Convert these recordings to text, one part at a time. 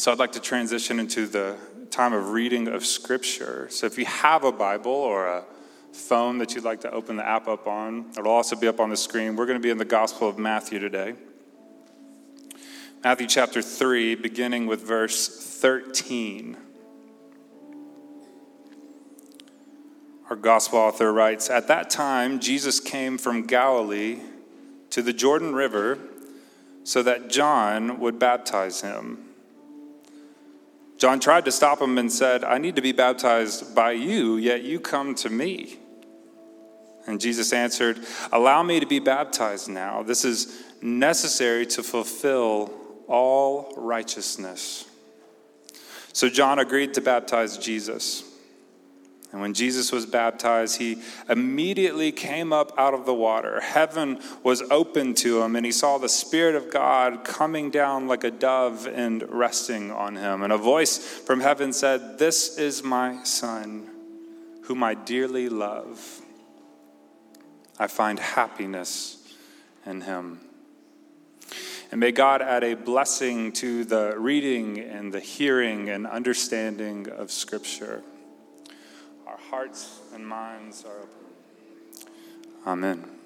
So I'd like to transition into the time of reading of Scripture. So if you have a Bible or a phone that you'd like to open the app up on, it'll also be up on the screen. We're going to be in the Gospel of Matthew today. Matthew chapter 3, beginning with verse 13. Our gospel author writes, "At that time, Jesus came from Galilee to the Jordan River so that John would baptize him. John tried to stop him and said, 'I need to be baptized by you, yet you come to me.' And Jesus answered, 'Allow me to be baptized now. This is necessary to fulfill all righteousness.' So John agreed to baptize Jesus. And when Jesus was baptized, he immediately came up out of the water. Heaven was open to him, and he saw the Spirit of God coming down like a dove and resting on him. And a voice from heaven said, 'This is my Son, whom I dearly love. I find happiness in him.'" And may God add a blessing to the reading and the hearing and understanding of Scripture. Hearts and minds are open. Amen.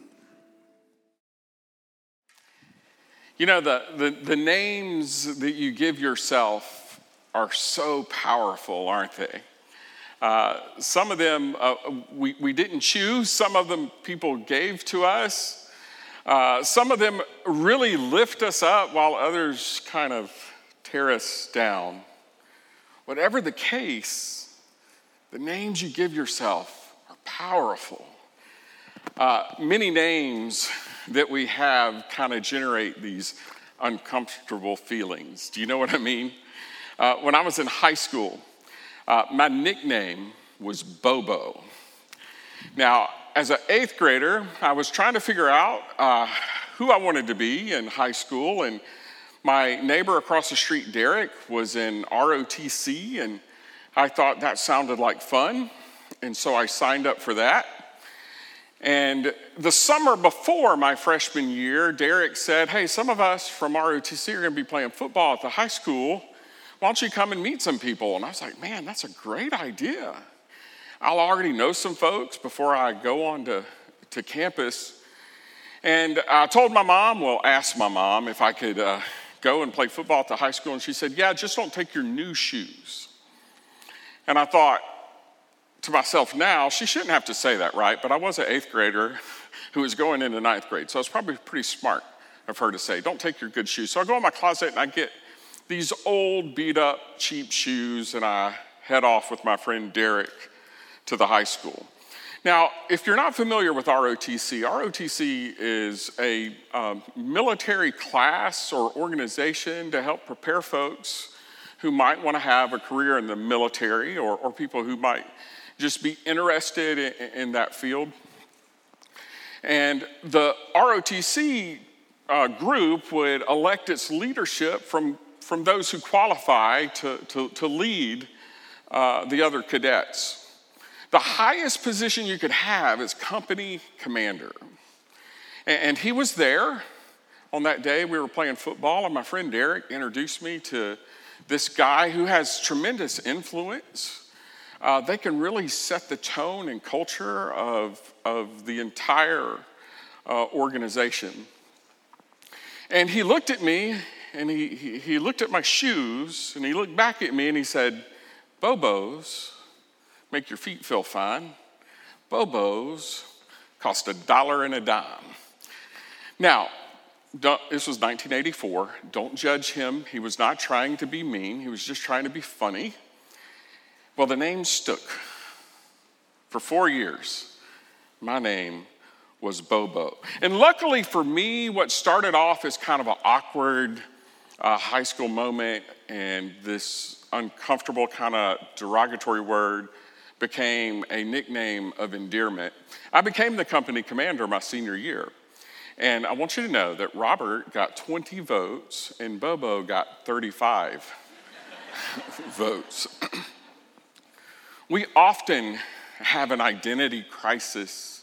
You know, the names that you give yourself are so powerful, aren't they? Some of them we didn't choose. Some of them people gave to us. Some of them really lift us up while others kind of tear us down. Whatever the case, the names you give yourself are powerful. Many names that we have kind of generate these uncomfortable feelings. Do you know what I mean? When I was in high school, my nickname was Bobo. Now, as an eighth grader, I was trying to figure out who I wanted to be in high school, and my neighbor across the street, Derek, was in ROTC, and I thought that sounded like fun, and so I signed up for that. And the summer before my freshman year, Derek said, "Hey, some of us from ROTC are going to be playing football at the high school. Why don't you come and meet some people?" And I was like, man, that's a great idea. I'll already know some folks before I go on to campus. And I told my mom, asked my mom if I could go and play football at the high school. And she said, "Yeah, just don't take your new shoes." And I thought to myself now, she shouldn't have to say that, right? But I was an eighth grader who was going into ninth grade, so it's probably pretty smart of her to say, "Don't take your good shoes." So I go in my closet and I get these old, beat-up, cheap shoes, and I head off with my friend Derek to the high school. Now, if you're not familiar with ROTC, ROTC is a military class or organization to help prepare folks who might want to have a career in the military, or people who might just be interested in that field. And the ROTC group would elect its leadership from those who qualify to lead the other cadets. The highest position you could have is company commander. And he was there on that day. We were playing football, and my friend Derek introduced me to this guy who has tremendous influence. They can really set the tone and culture of the entire organization. And he looked at me, and he looked at my shoes, and he looked back at me, and he said, "Bobos make your feet feel fine. Bobos cost $1 and a dime. Now, this was 1984. Don't judge him. He was not trying to be mean. He was just trying to be funny. Well, the name stuck. For 4 years, my name was Bobo. And luckily for me, what started off as kind of an awkward high school moment and this uncomfortable kind of derogatory word became a nickname of endearment. I became the company commander my senior year. And I want you to know that Robert got 20 votes and Bobo got 35 votes. We often have an identity crisis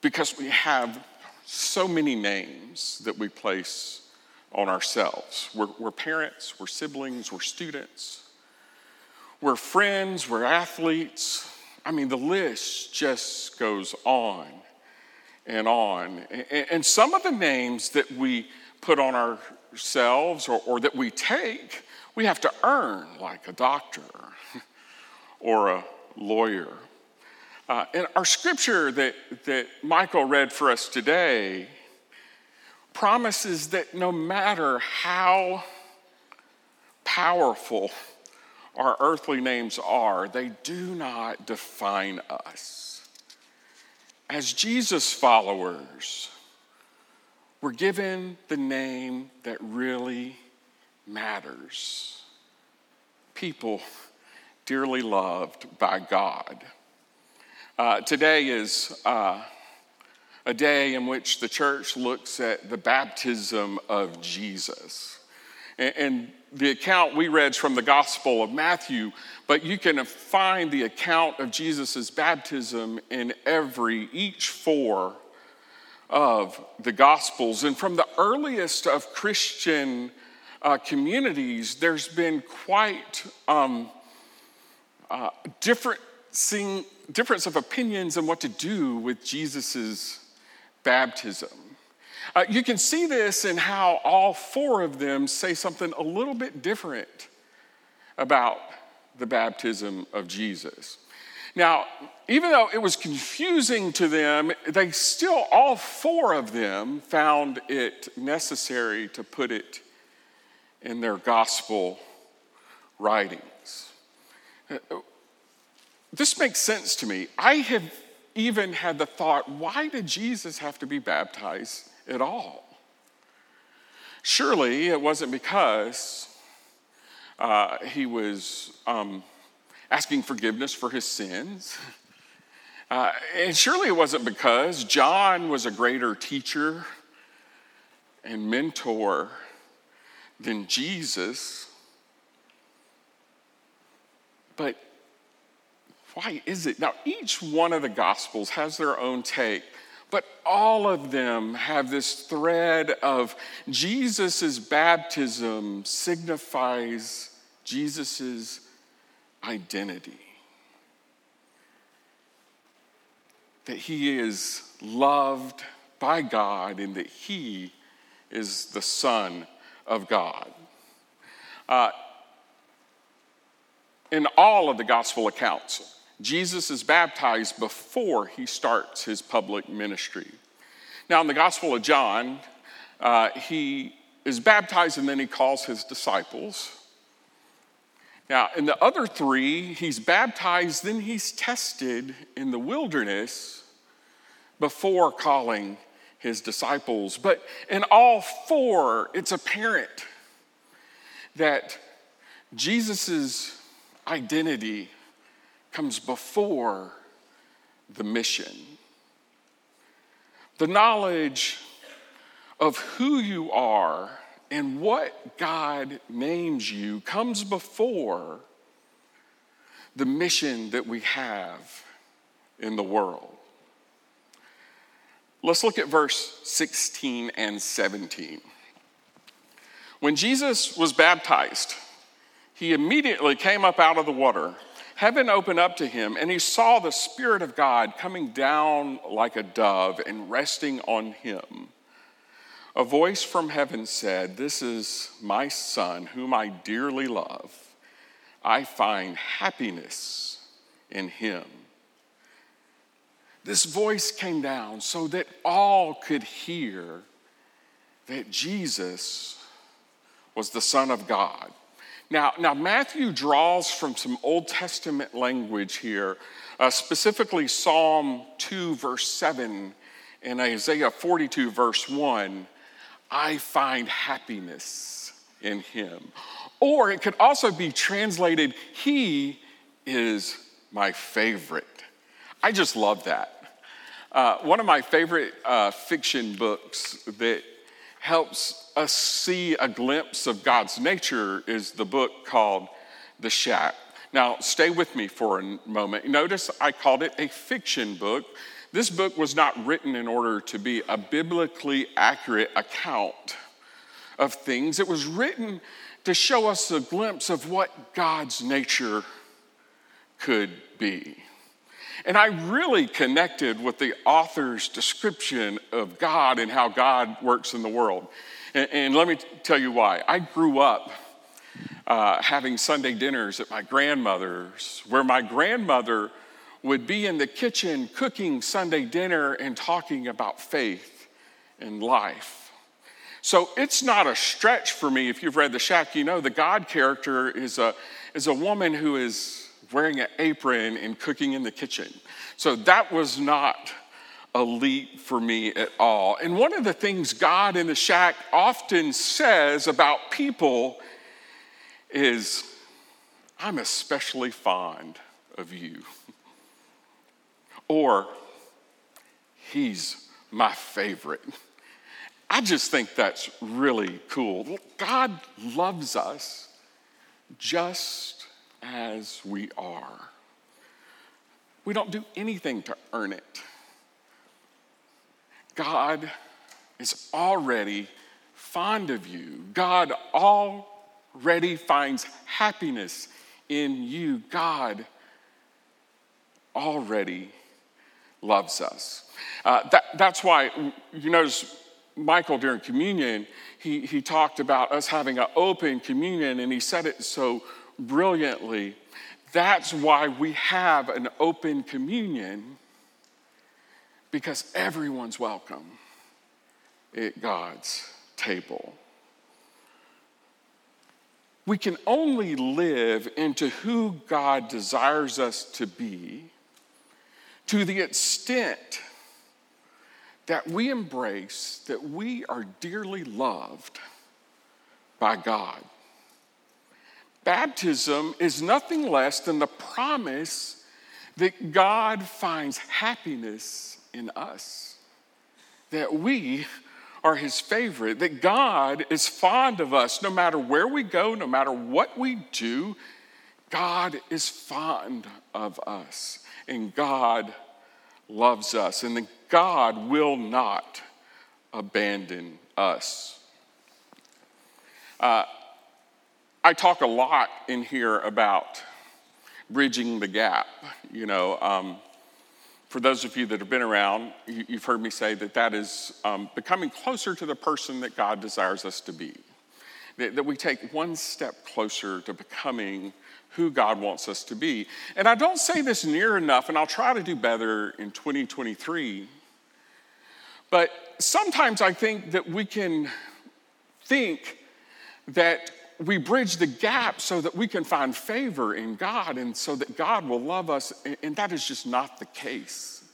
because we have so many names that we place on ourselves. We're parents, we're siblings, we're students, we're friends, we're athletes. I mean, the list just goes on and on. And some of the names that we put on ourselves or that we take, we have to earn, like a doctor or a lawyer. And our scripture that Michael read for us today promises that no matter how powerful our earthly names are, they do not define us. As Jesus followers, we're given the name that really matters. People dearly loved by God. Today is a day in which the church looks at the baptism of Jesus. And the account we read from the Gospel of Matthew, but you can find the account of Jesus' baptism in each four of the Gospels. And from the earliest of Christian communities, there's been quite difference of opinions on what to do with Jesus' baptism. You can see this in how all four of them say something a little bit different about the baptism of Jesus. Now, even though it was confusing to them, they still, all four of them, found it necessary to put it in their gospel writings. This makes sense to me. I have even had the thought, why did Jesus have to be baptized at all? Surely it wasn't because he was asking forgiveness for his sins. And surely it wasn't because John was a greater teacher and mentor than Jesus. But why is it? Now, each one of the Gospels has their own take, but all of them have this thread of Jesus' baptism signifies Jesus' identity. That he is loved by God and that he is the Son of God. In all of the Gospel accounts, Jesus is baptized before he starts his public ministry. Now, in the Gospel of John, he is baptized and then he calls his disciples. Now, in the other three, he's baptized, then he's tested in the wilderness before calling his disciples. But in all four, it's apparent that Jesus' identity comes before the mission. The knowledge of who you are and what God names you comes before the mission that we have in the world. Let's look at verse 16 and 17. When Jesus was baptized, he immediately came up out of the water. Heaven opened up to him, and he saw the Spirit of God coming down like a dove and resting on him. A voice from heaven said, "This is my Son, whom I dearly love. I find happiness in him." This voice came down so that all could hear that Jesus was the Son of God. Now, Matthew draws from some Old Testament language here, specifically Psalm 2, verse 7, and Isaiah 42, verse 1, "I find happiness in him." Or it could also be translated, "He is my favorite." I just love that. One of my favorite fiction books that helps us see a glimpse of God's nature is the book called The Shack. Now, stay with me for a moment. Notice I called it a fiction book. This book was not written in order to be a biblically accurate account of things. It was written to show us a glimpse of what God's nature could be. And I really connected with the author's description of God and how God works in the world. And let me tell you why. I grew up having Sunday dinners at my grandmother's, where my grandmother would be in the kitchen cooking Sunday dinner and talking about faith and life. So it's not a stretch for me. If you've read The Shack, you know the God character is a woman who is wearing an apron and cooking in the kitchen. So that was not a leap for me at all. And one of the things God in The Shack often says about people is, I'm especially fond of you. Or, he's my favorite. I just think that's really cool. God loves us just as we are. We don't do anything to earn it. God is already fond of you. God already finds happiness in you. God already loves us. That's why, you notice Michael during communion, he talked about us having an open communion, and he said it so brilliantly. That's why we have an open communion, because everyone's welcome at God's table. We can only live into who God desires us to be to the extent that we embrace that we are dearly loved by God. Baptism is nothing less than the promise that God finds happiness in us, that we are his favorite, that God is fond of us. No matter where we go, no matter what we do, God is fond of us, and God loves us, and that God will not abandon us. I talk a lot in here about bridging the gap. You know, for those of you that have been around, you've heard me say that is becoming closer to the person that God desires us to be. That we take one step closer to becoming who God wants us to be. And I don't say this near enough, and I'll try to do better in 2023. But sometimes I think that we can think that we bridge the gap so that we can find favor in God and so that God will love us, and that is just not the case.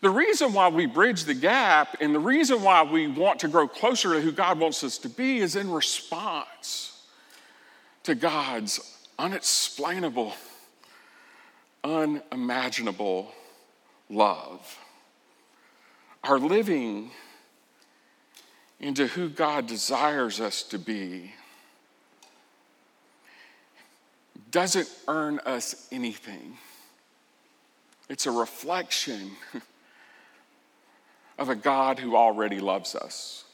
The reason why we bridge the gap and the reason why we want to grow closer to who God wants us to be is in response to God's unexplainable, unimaginable love. Our living into who God desires us to be doesn't earn us anything. It's a reflection of a God who already loves us.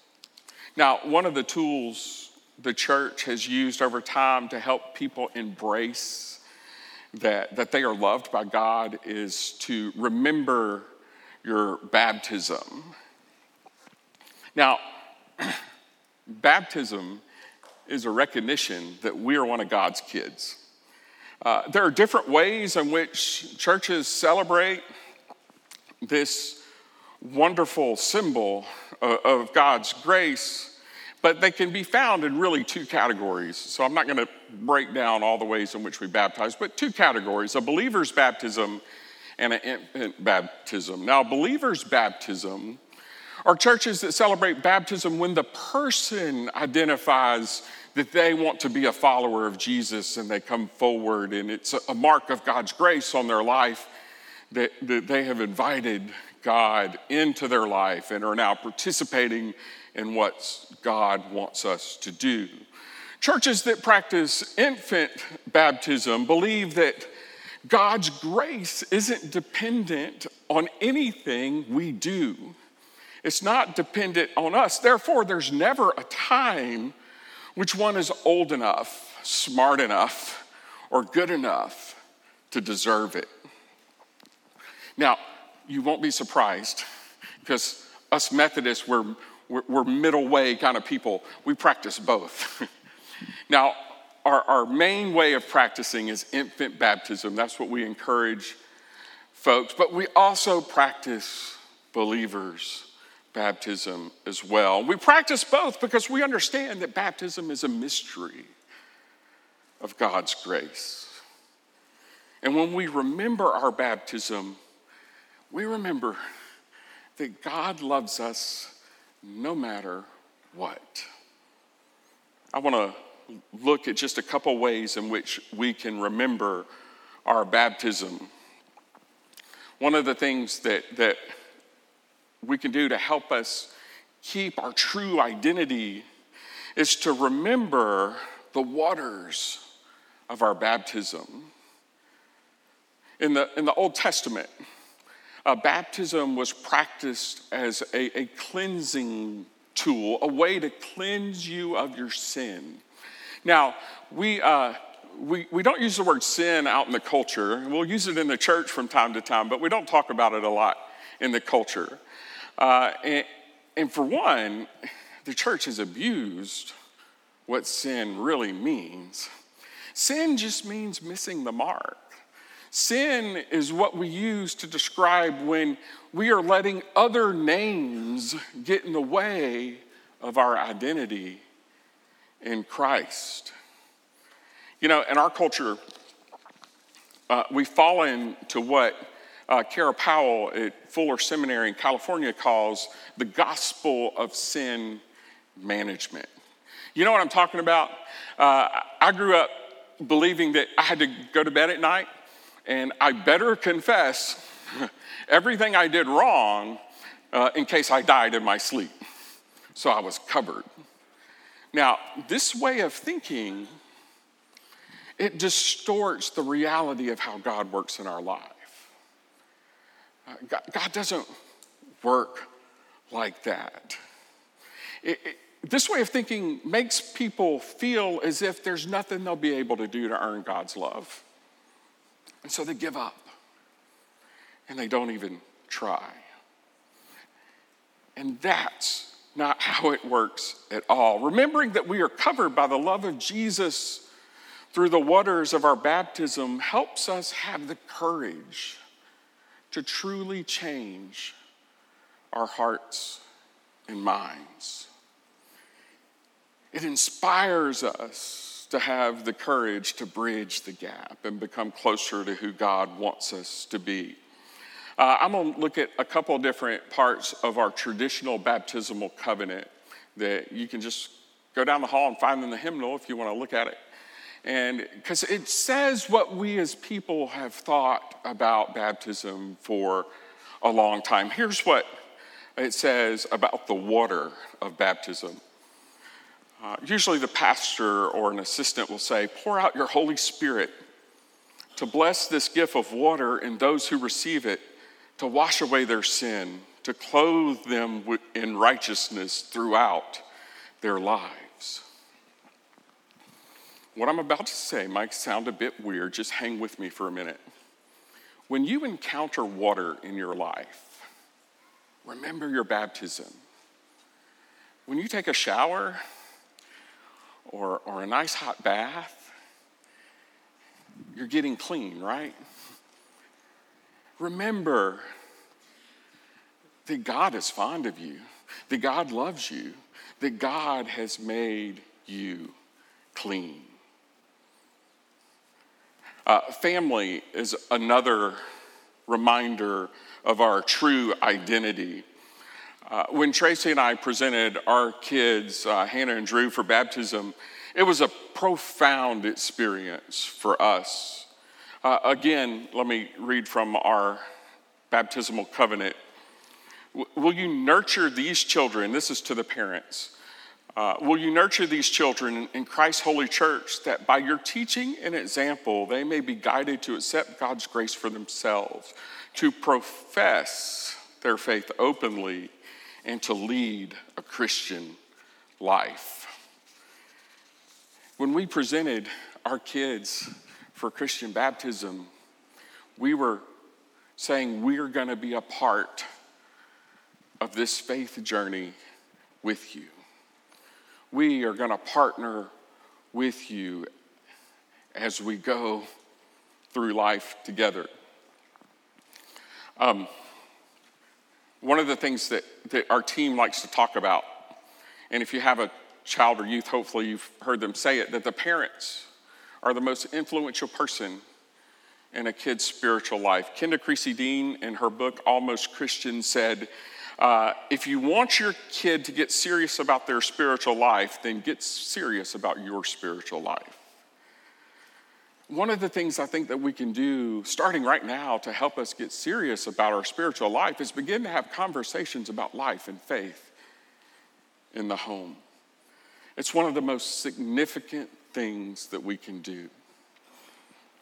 Now, one of the tools the church has used over time to help people embrace that they are loved by God is to remember your baptism. Now, baptism is a recognition that we are one of God's kids. There are different ways in which churches celebrate this wonderful symbol of God's grace, but they can be found in really two categories. So I'm not going to break down all the ways in which we baptize, but two categories: a believer's baptism and an infant baptism. Now, believer's baptism are churches that celebrate baptism when the person identifies that they want to be a follower of Jesus and they come forward, and it's a mark of God's grace on their life that they have invited God into their life and are now participating in what God wants us to do. Churches that practice infant baptism believe that God's grace isn't dependent on anything we do. It's not dependent on us. Therefore, there's never a time which one is old enough, smart enough, or good enough to deserve it. Now, you won't be surprised because us Methodists, we're middle way kind of people. We practice both. Now, our main way of practicing is infant baptism. That's what we encourage folks. But we also practice believers' baptism as well. We practice both because we understand that baptism is a mystery of God's grace. And when we remember our baptism, we remember that God loves us no matter what. I want to look at just a couple ways in which we can remember our baptism. One of the things that we can do to help us keep our true identity is to remember the waters of our baptism. In the Old Testament, baptism was practiced as a cleansing tool, a way to cleanse you of your sin. Now, we don't use the word sin out in the culture. We'll use it in the church from time to time, but we don't talk about it a lot in the culture. And for one, the church has abused what sin really means. Sin just means missing the mark. Sin is what we use to describe when we are letting other names get in the way of our identity in Christ. You know, in our culture, we fall into what Kara Powell at Fuller Seminary in California calls the gospel of sin management. You know what I'm talking about? I grew up believing that I had to go to bed at night and I better confess everything I did wrong in case I died in my sleep. So I was covered. Now, this way of thinking, it distorts the reality of how God works in our life. God doesn't work like that. This way of thinking makes people feel as if there's nothing they'll be able to do to earn God's love. And so they give up, and they don't even try. And that's not how it works at all. Remembering that we are covered by the love of Jesus through the waters of our baptism helps us have the courage to truly change our hearts and minds. It inspires us to have the courage to bridge the gap and become closer to who God wants us to be. I'm gonna look at a couple different parts of our traditional baptismal covenant that you can just go down the hall and find in the hymnal if you wanna look at it. And because it says what we as people have thought about baptism for a long time. Here's what it says about the water of baptism. Usually the pastor or an assistant will say, pour out your Holy Spirit to bless this gift of water and those who receive it, to wash away their sin, to clothe them in righteousness throughout their lives. What I'm about to say might sound a bit weird. Just hang with me for a minute. When you encounter water in your life, remember your baptism. When you take a shower, or a nice hot bath, you're getting clean, right? Remember that God is fond of you, that God loves you, that God has made you clean. Family is another reminder of our true identity. When Tracy and I presented our kids, Hannah and Drew, for baptism, it was a profound experience for us. Again, let me read from our baptismal covenant. Will you nurture these children? This is to the parents. Will you nurture these children in Christ's holy church that by your teaching and example, they may be guided to accept God's grace for themselves, to profess their faith openly and to lead a Christian life. When we presented our kids for Christian baptism, we were saying we're going to be a part of this faith journey with you. We are going to partner with you as we go through life together. One of the things that our team likes to talk about, and if you have a child or youth, hopefully you've heard them say it, that the parents are the most influential person in a kid's spiritual life. Kendra Creasy Dean, in her book, Almost Christian, said, if you want your kid to get serious about their spiritual life, then get serious about your spiritual life. One of the things I think that we can do, starting right now, to help us get serious about our spiritual life is begin to have conversations about life and faith in the home. It's one of the most significant things that we can do.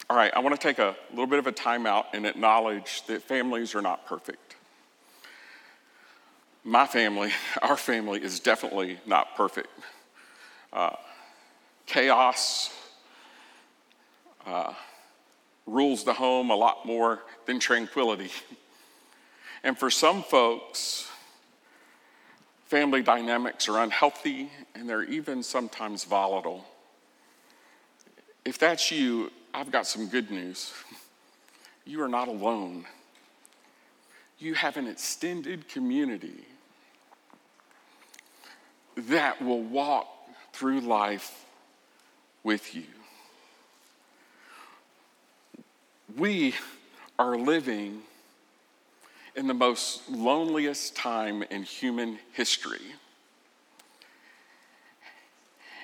All right, I want to take a little bit of a time out and acknowledge that families are not perfect. My family, our family, is definitely not perfect. Chaos rules the home a lot more than tranquility. And for some folks, family dynamics are unhealthy and they're even sometimes volatile. If that's you, I've got some good news. You are not alone. You have an extended community that will walk through life with you. We are living in the most loneliest time in human history.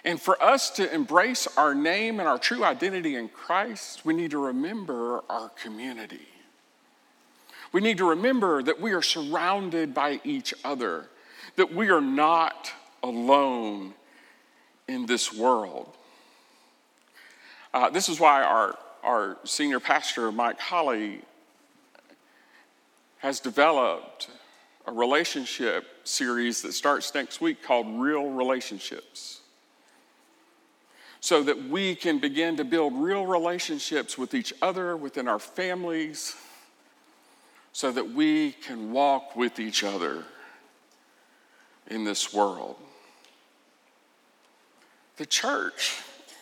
And for us to embrace our name and our true identity in Christ, we need to remember our community. We need to remember that we are surrounded by each other, that we are not alone in this world. This is why our senior pastor, Mike Holly, has developed a relationship series that starts next week called Real Relationships, so that we can begin to build real relationships with each other, within our families, so that we can walk with each other in this world. The church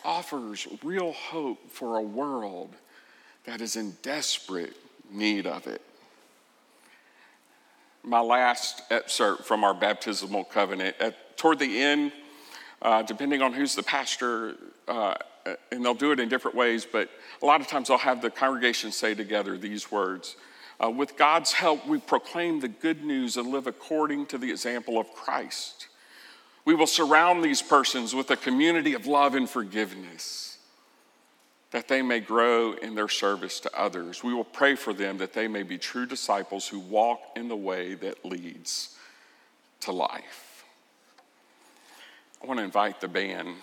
offers real hope for a world that is in desperate need of it. My last excerpt from our baptismal covenant, toward the end, depending on who's the pastor, and they'll do it in different ways, but a lot of times I'll have the congregation say together these words, with God's help, we proclaim the good news and live according to the example of Christ. We will surround these persons with a community of love and forgiveness, that they may grow in their service to others. We will pray for them that they may be true disciples who walk in the way that leads to life. I want to invite the band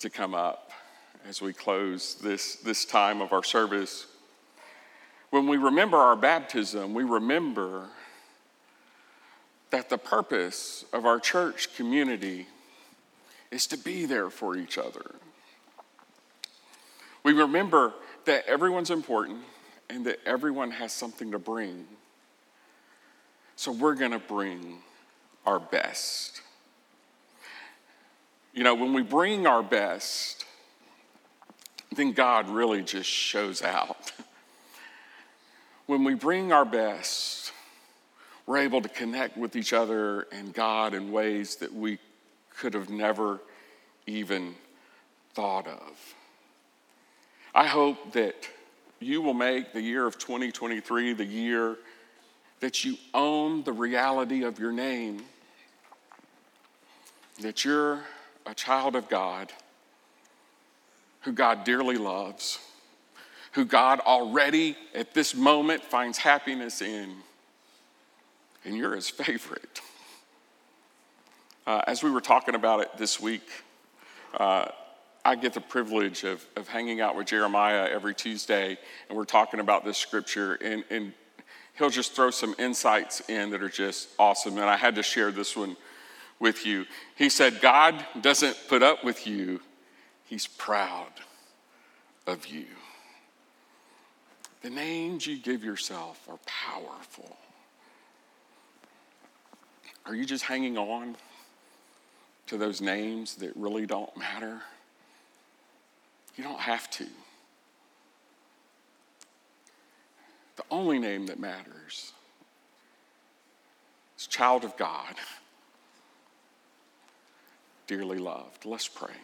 to come up as we close this time of our service. When we remember our baptism, we remember that the purpose of our church community is to be there for each other. We remember that everyone's important and that everyone has something to bring. So we're going to bring our best. You know, when we bring our best, then God really just shows out. When we bring our best, we're able to connect with each other and God in ways that we could have never even thought of. I hope that you will make the year of 2023 the year that you own the reality of your name, that you're a child of God, who God dearly loves, who God already at this moment finds happiness in, and you're his favorite. As we were talking about it this week, I get the privilege of hanging out with Jeremiah every Tuesday, and we're talking about this scripture, and he'll just throw some insights in that are just awesome. And I had to share this one with you. He said, God doesn't put up with you. He's proud of you. The names you give yourself are powerful. Are you just hanging on to those names that really don't matter? You don't have to. The only name that matters is child of God, dearly loved. Let's pray.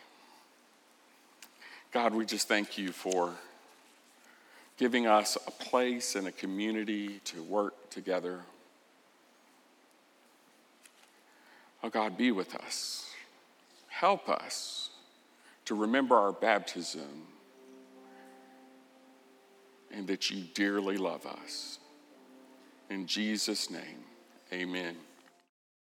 God, we just thank you for giving us a place and a community to work together. Oh God, be with us. Help us to remember our baptism and that you dearly love us. In Jesus' name, amen.